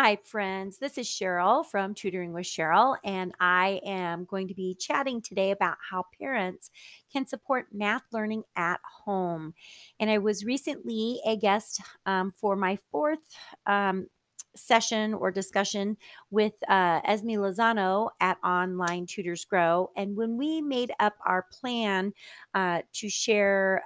Hi, friends. This is Cheryl from Tutoring with Cheryl, and I am going to be chatting today about how parents can support math learning at home. And I was recently a guest for my fourth session or discussion with Esme Lozano at Online Tutors Grow. And when we made up our plan to share,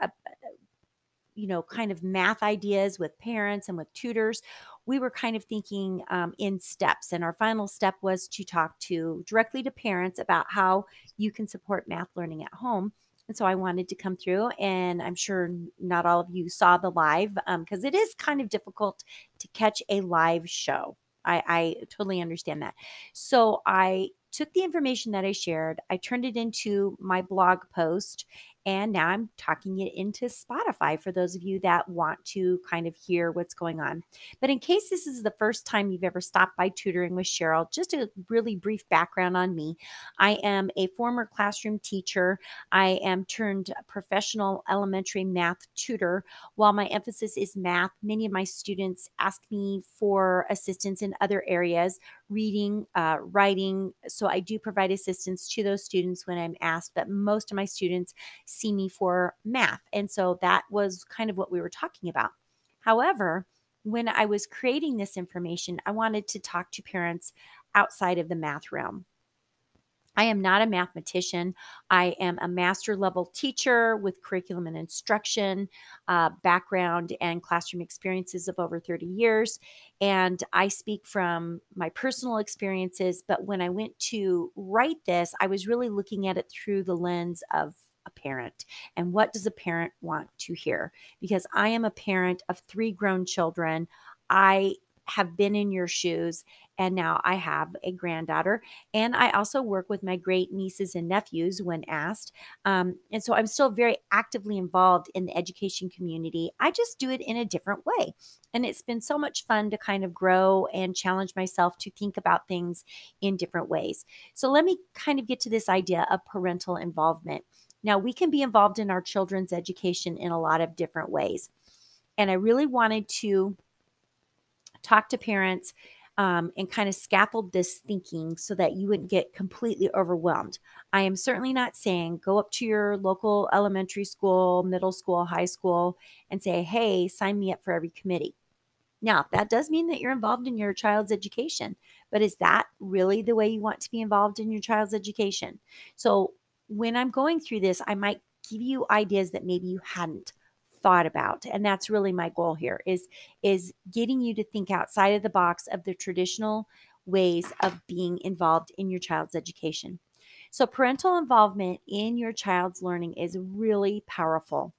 kind of math ideas with parents and with tutors, we were kind of thinking in steps. And our final step was to talk directly to parents about how you can support math learning at home. And so I wanted to come through, and I'm sure not all of you saw the live because it is kind of difficult to catch a live show. I totally understand that. So I took the information that I shared, I turned it into my blog post, and now I'm talking it into Spotify for those of you that want to kind of hear what's going on. But in case this is the first time you've ever stopped by Tutoring with Cheryl, just a really brief background on me. I am a former classroom teacher. I am turned professional elementary math tutor. While my emphasis is math, many of my students ask me for assistance in other areas, reading, writing. So I do provide assistance to those students when I'm asked, but most of my students see me for math. And so that was kind of what we were talking about. However, when I was creating this information, I wanted to talk to parents outside of the math realm. I am not a mathematician. I am a master level teacher with curriculum and instruction background and classroom experiences of over 30 years. And I speak from my personal experiences. But when I went to write this, I was really looking at it through the lens of a parent. And what does a parent want to hear? Because I am a parent of three grown children. I have been in your shoes, and now I have a granddaughter, and I also work with my great nieces and nephews when asked. And so I'm still very actively involved in the education community. I just do it in a different way. And it's been so much fun to kind of grow and challenge myself to think about things in different ways. So let me kind of get to this idea of parental involvement. Now, we can be involved in our children's education in a lot of different ways. And I really wanted to talk to parents and kind of scaffold this thinking so that you wouldn't get completely overwhelmed. I am certainly not saying go up to your local elementary school, middle school, high school, and say, hey, sign me up for every committee. Now, that does mean that you're involved in your child's education, but is that really the way you want to be involved in your child's education? So when I'm going through this, I might give you ideas that maybe you hadn't thought about. And that's really my goal here is getting you to think outside of the box of the traditional ways of being involved in your child's education. So parental involvement in your child's learning is really powerful.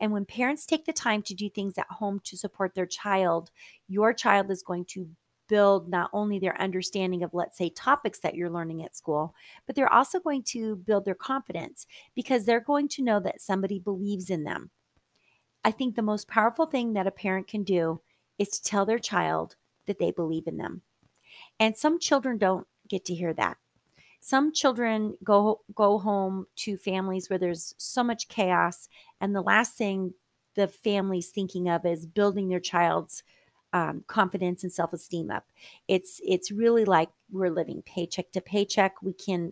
And when parents take the time to do things at home to support their child, your child is going to build not only their understanding of, let's say, topics that you're learning at school, but they're also going to build their confidence because they're going to know that somebody believes in them. I think the most powerful thing that a parent can do is to tell their child that they believe in them. And some children don't get to hear that. Some children go home to families where there's so much chaos, and the last thing the family's thinking of is building their child's confidence and self-esteem up. It's really like we're living paycheck to paycheck.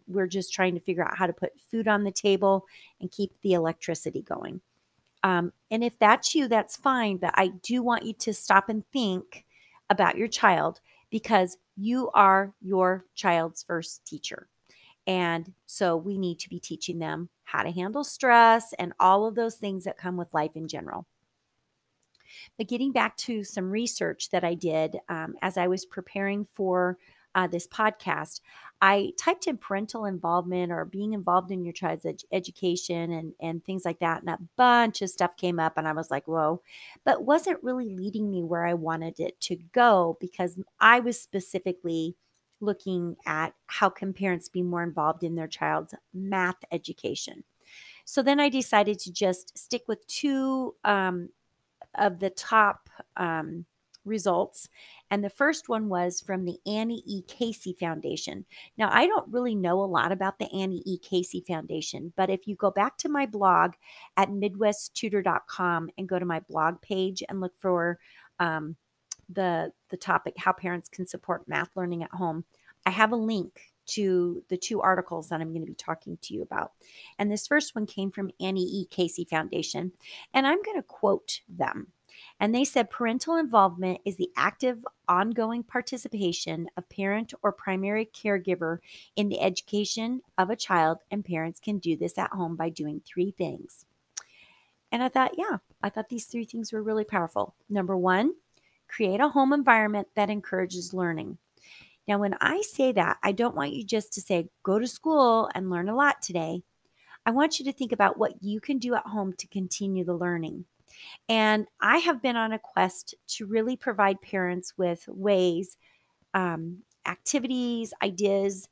We're just trying to figure out how to put food on the table and keep the electricity going. And if that's you, that's fine. But I do want you to stop and think about your child because you are your child's first teacher. And so we need to be teaching them how to handle stress and all of those things that come with life in general. But getting back to some research that I did as I was preparing for this podcast, I typed in parental involvement or being involved in your child's education and things like that. And a bunch of stuff came up and I was like, whoa, but wasn't really leading me where I wanted it to go because I was specifically looking at how can parents be more involved in their child's math education. So then I decided to just stick with two of the top results. And the first one was from the Annie E. Casey Foundation. Now, I don't really know a lot about the Annie E. Casey Foundation, but if you go back to my blog at midwesttutor.com and go to my blog page and look for the topic, how parents can support math learning at home, I have a link to the two articles that I'm going to be talking to you about. And this first one came from Annie E. Casey Foundation, and I'm going to quote them. And they said, parental involvement is the active, ongoing participation of parent or primary caregiver in the education of a child, and parents can do this at home by doing three things. And I thought, these three things were really powerful. Number one, create a home environment that encourages learning. Now, when I say that, I don't want you just to say, go to school and learn a lot today. I want you to think about what you can do at home to continue the learning. And I have been on a quest to really provide parents with ways, activities, ideas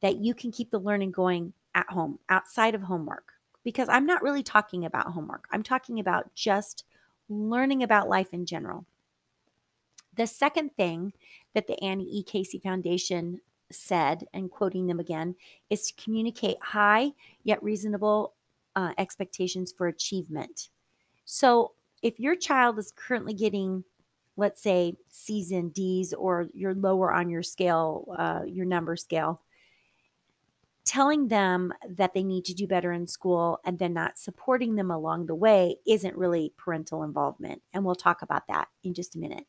that you can keep the learning going at home, outside of homework. Because I'm not really talking about homework. I'm talking about just learning about life in general. The second thing that the Annie E. Casey Foundation said, and quoting them again, is to communicate high yet reasonable expectations for achievement. So if your child is currently getting, let's say, C's and D's, or you're lower on your scale, your number scale, telling them that they need to do better in school and then not supporting them along the way isn't really parental involvement. And we'll talk about that in just a minute.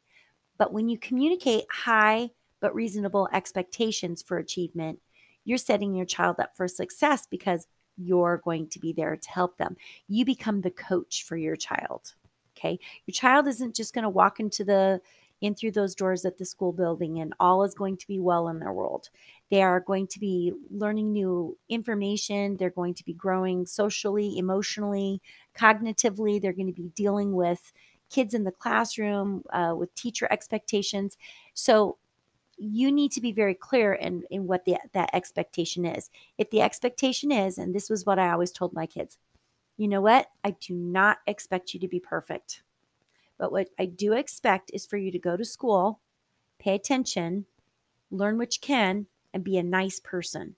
But when you communicate high but reasonable expectations for achievement, you're setting your child up for success because you're going to be there to help them. You become the coach for your child. Okay. Your child isn't just going to walk in through those doors at the school building and all is going to be well in their world. They are going to be learning new information. They're going to be growing socially, emotionally, cognitively. They're going to be dealing with kids in the classroom, with teacher expectations. So you need to be very clear in what that expectation is. If the expectation is, and this was what I always told my kids, you know what? I do not expect you to be perfect. But what I do expect is for you to go to school, pay attention, learn what you can, and be a nice person.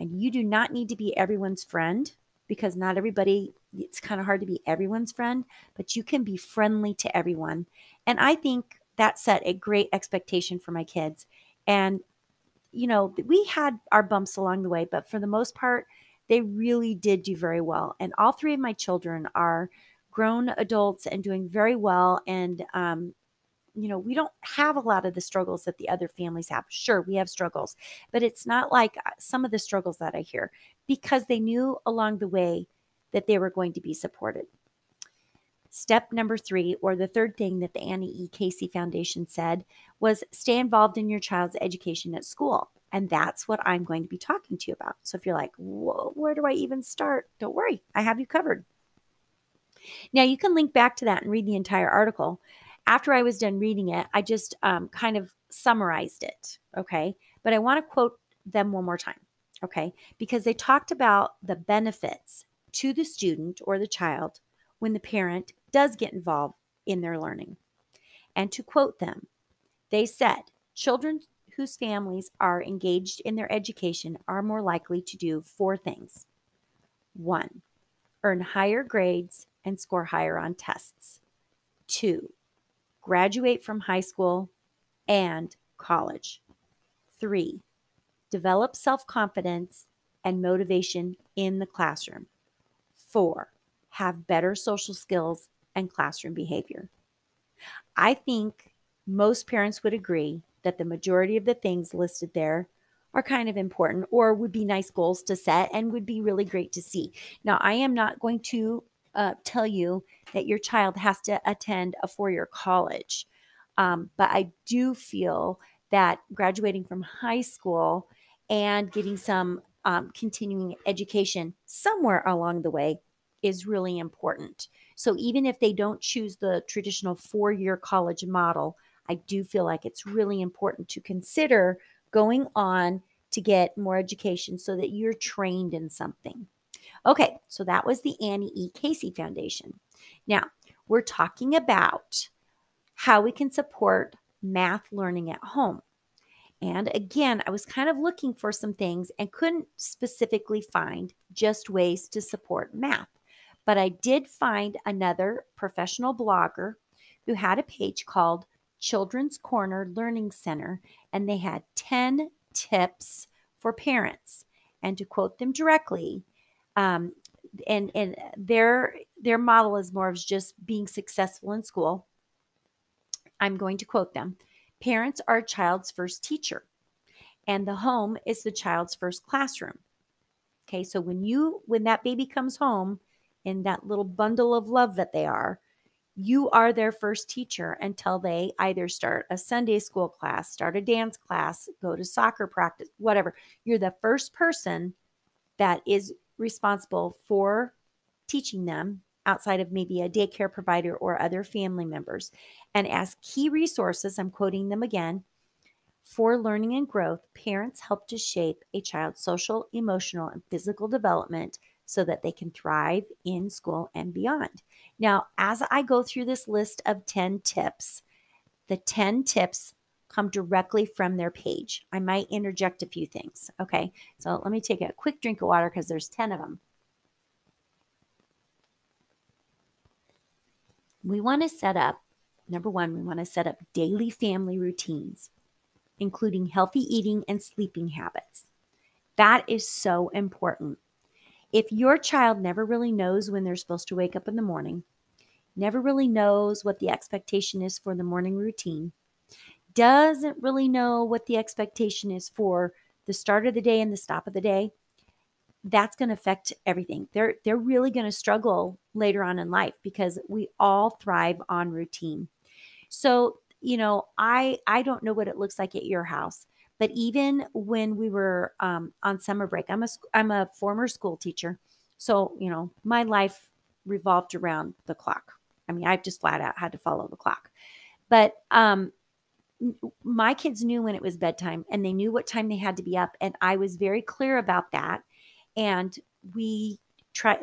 And you do not need to be everyone's friend, because not everybody, it's kind of hard to be everyone's friend, but you can be friendly to everyone. And I think that set a great expectation for my kids. And, you know, we had our bumps along the way, but for the most part, they really did do very well. And all three of my children are grown adults and doing very well. And, you know, we don't have a lot of the struggles that the other families have. Sure, we have struggles, but it's not like some of the struggles that I hear, because they knew along the way that they were going to be supported. Step number three, or the third thing that the Annie E. Casey Foundation said, was stay involved in your child's education at school. And that's what I'm going to be talking to you about. So if you're like, whoa, where do I even start? Don't worry, I have you covered. Now you can link back to that and read the entire article. After I was done reading it, I just kind of summarized it, okay? But I want to quote them one more time, okay? Because they talked about the benefits to the student or the child when the parent does get involved in their learning. And to quote them, they said, children whose families are engaged in their education are more likely to do four things. One, earn higher grades and score higher on tests. Two, graduate from high school and college. 3, develop self-confidence and motivation in the classroom. 4, have better social skills and classroom behavior. I think most parents would agree that the majority of the things listed there are kind of important or would be nice goals to set and would be really great to see. Now, I am not going to tell you that your child has to attend a four-year college. But I do feel that graduating from high school and getting some continuing education somewhere along the way is really important. So even if they don't choose the traditional four-year college model, I do feel like it's really important to consider going on to get more education so that you're trained in something. Okay, so that was the Annie E. Casey Foundation. Now, we're talking about how we can support math learning at home. And again, I was kind of looking for some things and couldn't specifically find just ways to support math. But I did find another professional blogger who had a page called Children's Corner Learning Center, and they had 10 tips for parents. And to quote them directly, and their model is more of just being successful in school. I'm going to quote them. Parents are a child's first teacher, and the home is the child's first classroom. Okay, so when that baby comes home in that little bundle of love that they are, you are their first teacher until they either start a Sunday school class, start a dance class, go to soccer practice, whatever. You're the first person that is responsible for teaching them outside of maybe a daycare provider or other family members. And as key resources, I'm quoting them again, for learning and growth, parents help to shape a child's social, emotional, and physical development so that they can thrive in school and beyond. Now, as I go through this list of 10 tips, the 10 tips come directly from their page. I might interject a few things. Okay, so let me take a quick drink of water because there's 10 of them. We want to set up, number one, we want to set up daily family routines, including healthy eating and sleeping habits. That is so important. If your child never really knows when they're supposed to wake up in the morning, never really knows what the expectation is for the morning routine, doesn't really know what the expectation is for the start of the day and the stop of the day, that's going to affect everything. They're really going to struggle later on in life because we all thrive on routine. So, you know, I don't know what it looks like at your house, but even when we were on summer break, I'm a former school teacher. So, you know, my life revolved around the clock. I mean, I just flat out had to follow the clock. But my kids knew when it was bedtime and they knew what time they had to be up. And I was very clear about that. And we tried,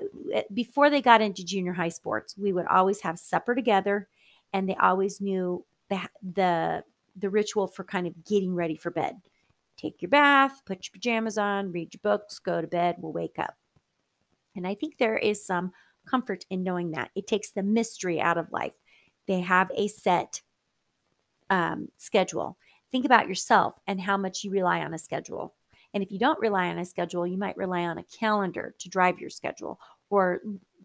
before they got into junior high sports, we would always have supper together, and they always knew the ritual for kind of getting ready for bed. Take your bath, put your pajamas on, read your books, go to bed, we'll wake up. And I think there is some comfort in knowing that. It takes the mystery out of life. They have a set schedule. Think about yourself and how much you rely on a schedule. And if you don't rely on a schedule, you might rely on a calendar to drive your schedule or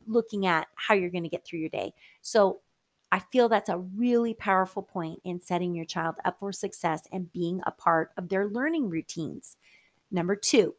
looking at how you're going to get through your day. So I feel that's a really powerful point in setting your child up for success and being a part of their learning routines. Number two,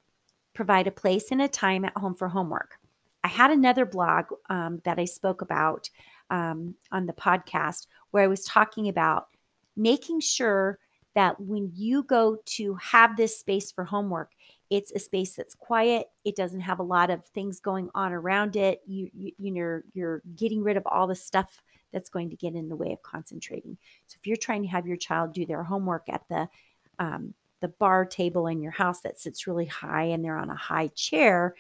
provide a place and a time at home for homework. I had another blog that I spoke about on the podcast where I was talking about making sure that when you go to have this space for homework, it's a space that's quiet. It doesn't have a lot of things going on around it. You're getting rid of all the stuff that's going to get in the way of concentrating. So if you're trying to have your child do their homework at the bar table in your house that sits really high and they're on a high chair,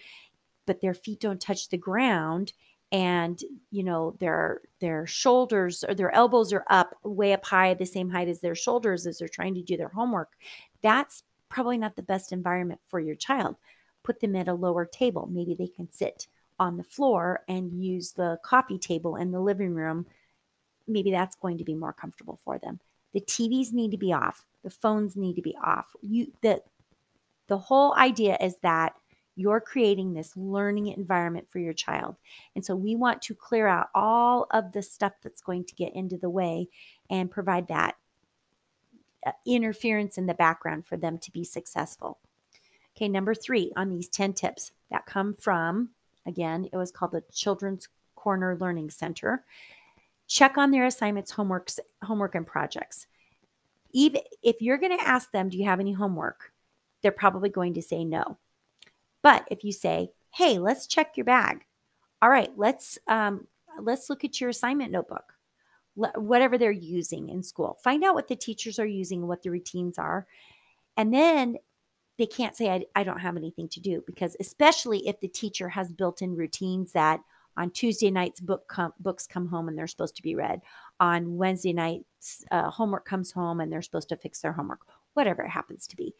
but their feet don't touch the ground and, you know, their shoulders or their elbows are up way up high, the same height as their shoulders as they're trying to do their homework, that's probably not the best environment for your child. Put them at a lower table. Maybe they can sit on the floor and use the coffee table in the living room. Maybe that's going to be more comfortable for them. The TVs need to be off. The phones need to be off. The whole idea is that you're creating this learning environment for your child. And so we want to clear out all of the stuff that's going to get into the way and provide that interference in the background for them to be successful. Okay, number three on these 10 tips that come from, again, it was called the Children's Corner Learning Center. Check on their assignments, homework, and projects. Even if you're going to ask them, do you have any homework? They're probably going to say no. But if you say, hey, let's check your bag. All right, let's look at your assignment notebook, whatever they're using in school. Find out what the teachers are using, what the routines are. And then they can't say, I don't have anything to do, because especially if the teacher has built-in routines that on Tuesday nights, books come home and they're supposed to be read. On Wednesday nights, homework comes home and they're supposed to fix their homework, whatever it happens to be.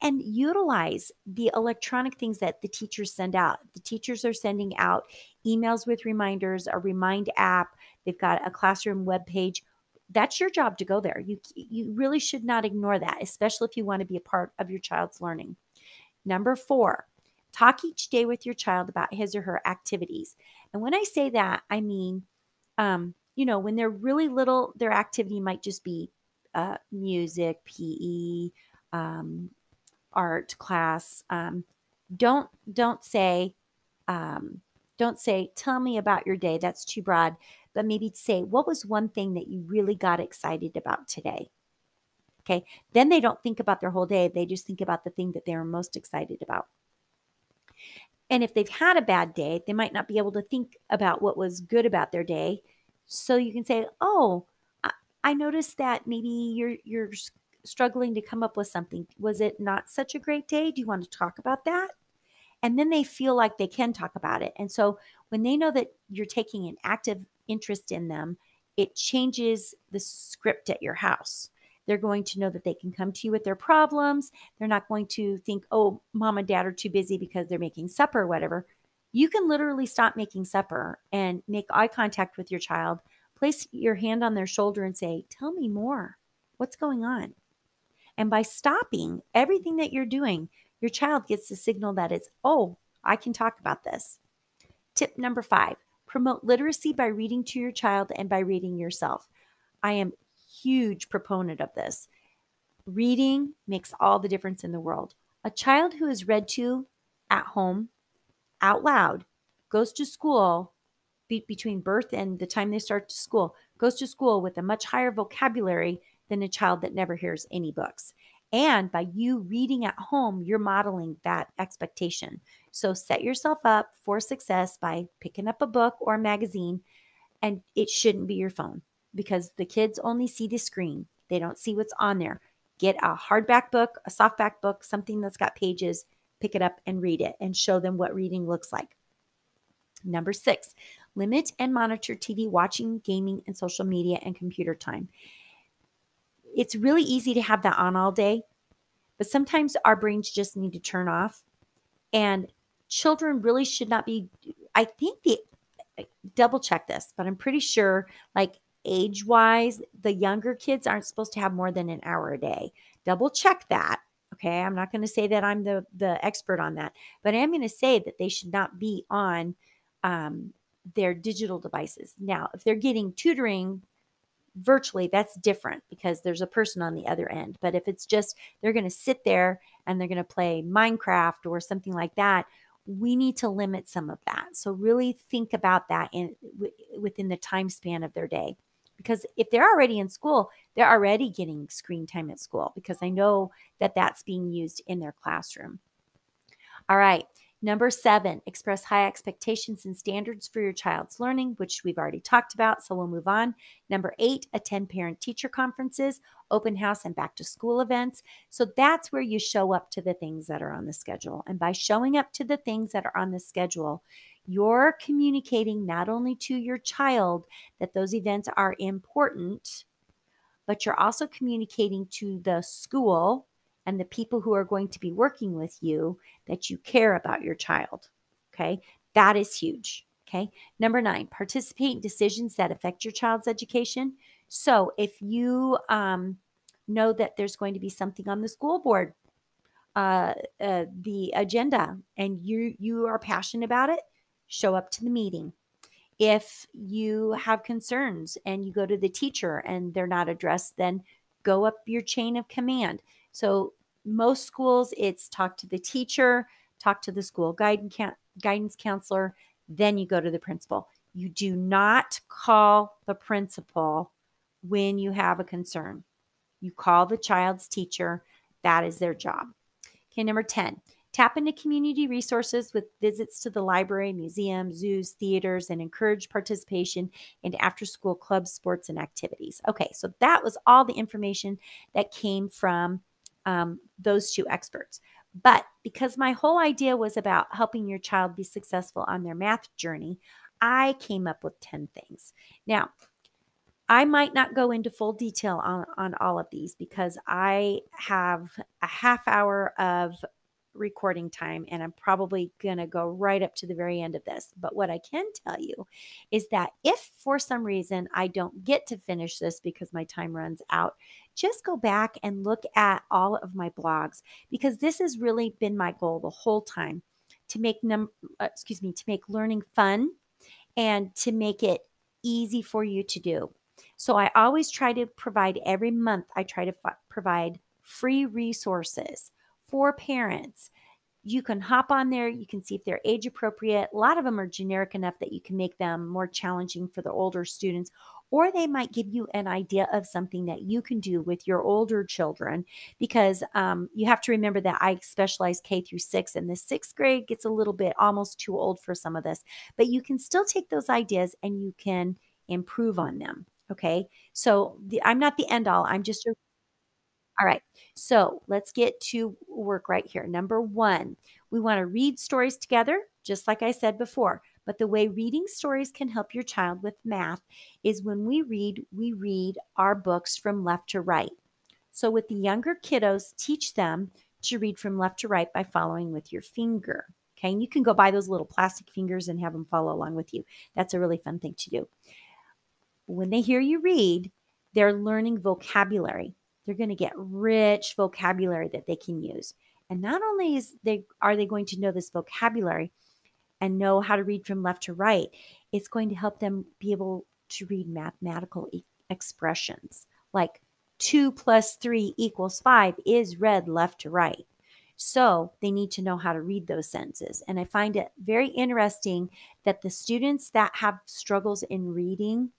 And utilize the electronic things that the teachers send out. The teachers are sending out emails with reminders, a Remind app. They've got a classroom webpage. that's your job to go there. You really should not ignore that, especially if you want to be a part of your child's learning. Number 4, talk each day with your child about his or her activities. And when I say that, I mean, when they're really little, their activity might just be music, PE, art class. Don't say, tell me about your day. That's too broad. But maybe say, what was one thing that you really got excited about today? Okay. Then they don't think about their whole day. They just think about the thing that they are most excited about. And if they've had a bad day, they might not be able to think about what was good about their day. So you can say, oh, I noticed that maybe you're struggling to come up with something. Was it not such a great day? Do you want to talk about that? And then they feel like they can talk about it. And so when they know that you're taking an active interest in them, it changes the script at your house. They're going to know that they can come to you with their problems. They're not going to think, oh, mom and dad are too busy because they're making supper or whatever. You can literally stop making supper and make eye contact with your child, place your hand on their shoulder and say, tell me more. What's going on? And by stopping everything that you're doing, your child gets the signal that it's, oh, I can talk about this. Tip number 5, promote literacy by reading to your child and by reading yourself. I am huge proponent of this. Reading makes all the difference in the world. A child who is read to at home, out loud, goes to school between birth and the time they start to school, goes to school with a much higher vocabulary than a child that never hears any books. And by you reading at home, you're modeling that expectation. So set yourself up for success by picking up a book or a magazine, and it shouldn't be your phone, because the kids only see the screen. They don't see what's on there. Get a hardback book, a softback book, something that's got pages, pick it up and read it and show them what reading looks like. Number 6, limit and monitor TV watching, gaming, and social media and computer time. It's really easy to have that on all day, but sometimes our brains just need to turn off. And children really should not be, I think double check this, but I'm pretty sure like, age-wise, the younger kids aren't supposed to have more than an hour a day. Double check that. Okay. I'm not going to say that I'm the expert on that, but I am going to say that they should not be on their digital devices. Now, if they're getting tutoring virtually, that's different because there's a person on the other end. But if it's just, they're going to sit there and they're going to play Minecraft or something like that, we need to limit some of that. So really think about that within the time span of their day. Because if they're already in school, they're already getting screen time at school, because I know that that's being used in their classroom. All right. Number 7, express high expectations and standards for your child's learning, which we've already talked about, so we'll move on. Number 8, attend parent-teacher conferences, open house, and back-to-school events. So that's where you show up to the things that are on the schedule. And by showing up to the things that are on the schedule, you're communicating not only to your child that those events are important, but you're also communicating to the school and the people who are going to be working with you that you care about your child. Okay. That is huge. Okay. Number 9, participate in decisions that affect your child's education. So if you know that there's going to be something on the school board, the agenda, and you are passionate about it, show up to the meeting. If you have concerns and you go to the teacher and they're not addressed, then go up your chain of command. So most schools, it's talk to the teacher, talk to the school guidance counselor, then you go to the principal. You do not call the principal when you have a concern. You call the child's teacher. That is their job. Okay, number 10, tap into community resources with visits to the library, museum, zoos, theaters, and encourage participation in after-school clubs, sports, and activities. Okay, so that was all the information that came from those two experts. But because my whole idea was about helping your child be successful on their math journey, I came up with 10 things. Now, I might not go into full detail on all of these because I have a half hour of recording time, and I'm probably going to go right up to the very end of this. But what I can tell you is that if for some reason I don't get to finish this because my time runs out, just go back and look at all of my blogs, because this has really been my goal the whole time, to make to make learning fun and to make it easy for you to do. So I always try to provide every month, I try to provide free resources for parents. You can hop on there. You can see if they're age appropriate. A lot of them are generic enough that you can make them more challenging for the older students, or they might give you an idea of something that you can do with your older children, because you have to remember that I specialize K-6, and the sixth grade gets a little bit almost too old for some of this, but you can still take those ideas and you can improve on them. Okay. So I'm not the end all. I'm just a All right, so let's get to work right here. Number one, we want to read stories together, just like I said before. But the way reading stories can help your child with math is when we read our books from left to right. So with the younger kiddos, teach them to read from left to right by following with your finger. Okay, and you can go buy those little plastic fingers and have them follow along with you. That's a really fun thing to do. When they hear you read, they're learning vocabulary. They're going to get rich vocabulary that they can use. And not only are they going to know this vocabulary and know how to read from left to right, it's going to help them be able to read mathematical expressions like 2 + 3 = 5 is read left to right. So they need to know how to read those sentences. And I find it very interesting that the students that have struggles in reading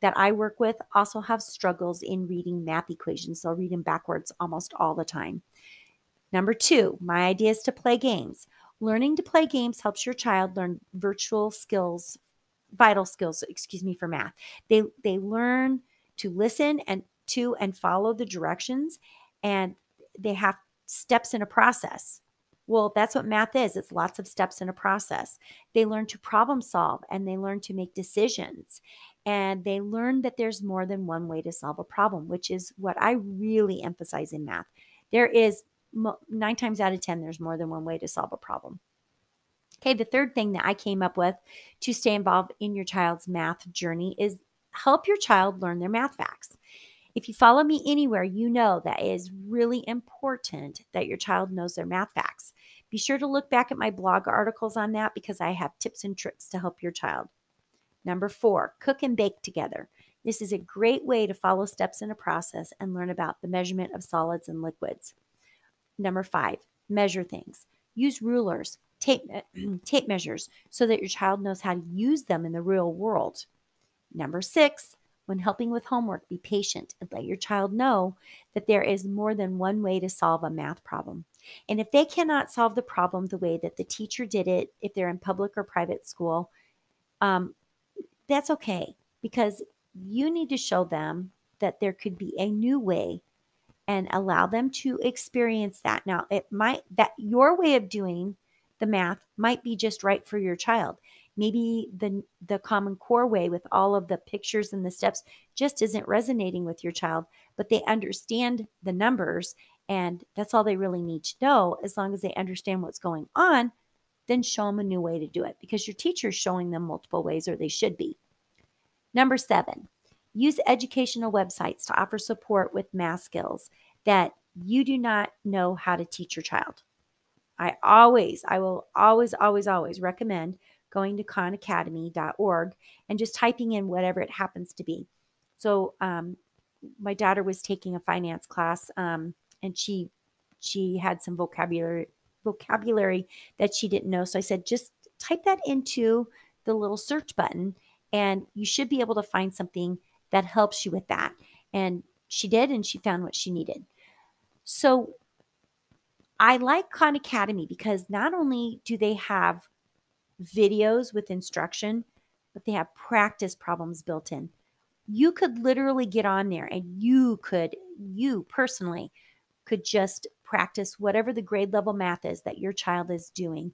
that I work with also have struggles in reading math equations. They'll read them backwards almost all the time. Number two, my idea is to play games. Learning to play games helps your child learn vital skills, for math. They learn to listen and follow the directions, and they have steps in a process. Well, that's what math is. It's lots of steps in a process. They learn to problem solve, and they learn to make decisions. And they learn that there's more than one way to solve a problem, which is what I really emphasize in math. There is 9 times out of 10, there's more than one way to solve a problem. Okay, the third thing that I came up with to stay involved in your child's math journey is help your child learn their math facts. If you follow me anywhere, you know that it is really important that your child knows their math facts. Be sure to look back at my blog articles on that, because I have tips and tricks to help your child. Number four, cook and bake together. This is a great way to follow steps in a process and learn about the measurement of solids and liquids. Number five, measure things. Use rulers, tape measures, so that your child knows how to use them in the real world. Number six, when helping with homework, be patient and let your child know that there is more than one way to solve a math problem. And if they cannot solve the problem the way that the teacher did it, if they're in public or private school, that's okay, because you need to show them that there could be a new way and allow them to experience that. Now, your way of doing the math might be just right for your child. Maybe the Common Core way with all of the pictures and the steps just isn't resonating with your child, but they understand the numbers, and that's all they really need to know. As long as they understand what's going on, then show them a new way to do it, because your teacher is showing them multiple ways, or they should be. Number seven, use educational websites to offer support with math skills that you do not know how to teach your child. I will always recommend going to khanacademy.org and just typing in whatever it happens to be. So my daughter was taking a finance class, and she had some vocabulary that she didn't know. So I said, just type that into the little search button, and you should be able to find something that helps you with that. And she did, and she found what she needed. So I like Khan Academy because not only do they have videos with instruction, but they have practice problems built in. You could literally get on there and you personally could just practice whatever the grade level math is that your child is doing.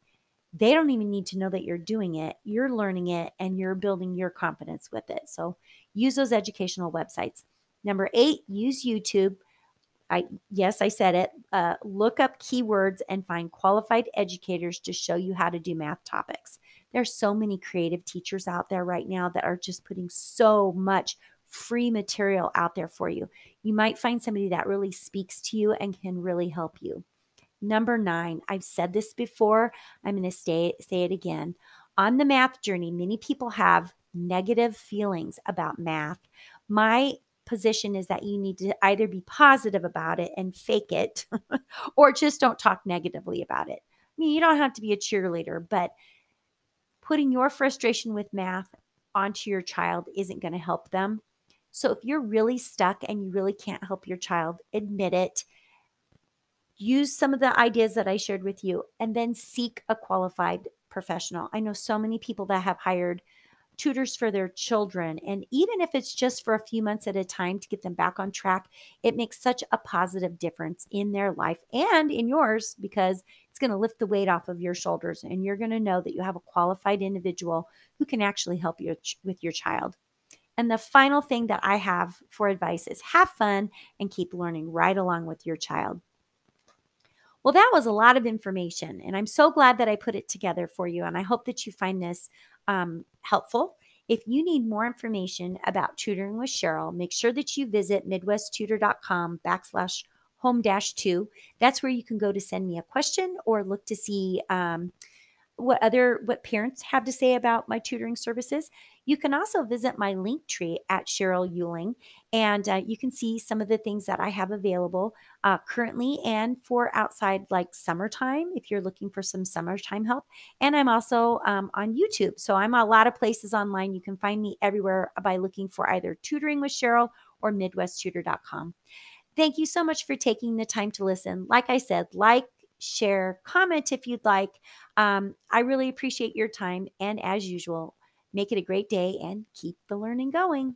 They don't even need to know that you're doing it. You're learning it, and you're building your confidence with it. So use those educational websites. Number eight, use YouTube. look up keywords and find qualified educators to show you how to do math topics. There's so many creative teachers out there right now that are just putting so much free material out there for you. You might find somebody that really speaks to you and can really help you. Number 9, I've said this before, I'm going to say it again. On the math journey, many people have negative feelings about math. My position is that you need to either be positive about it and fake it or just don't talk negatively about it. I mean, you don't have to be a cheerleader, but putting your frustration with math onto your child isn't going to help them. So if you're really stuck and you really can't help your child, admit it. Use some of the ideas that I shared with you and then seek a qualified professional. I know so many people that have hired tutors for their children. And even if it's just for a few months at a time to get them back on track, it makes such a positive difference in their life and in yours, because it's going to lift the weight off of your shoulders. And you're going to know that you have a qualified individual who can actually help you with your child. And the final thing that I have for advice is have fun and keep learning right along with your child. Well, that was a lot of information, and I'm so glad that I put it together for you, and I hope that you find this helpful. If you need more information about Tutoring with Cheryl, make sure that you visit midwesttutor.com/home-2. That's where you can go to send me a question or look to see what parents have to say about my tutoring services. You can also visit my Linktree at Cheryl Uehling, and you can see some of the things that I have available currently and for outside, like summertime, if you're looking for some summertime help. And I'm also on YouTube. So I'm a lot of places online. You can find me everywhere by looking for either Tutoring with Cheryl or midwesttutor.com. Thank you so much for taking the time to listen. Like I said, share, comment if you'd like. I really appreciate your time. And as usual, make it a great day and keep the learning going.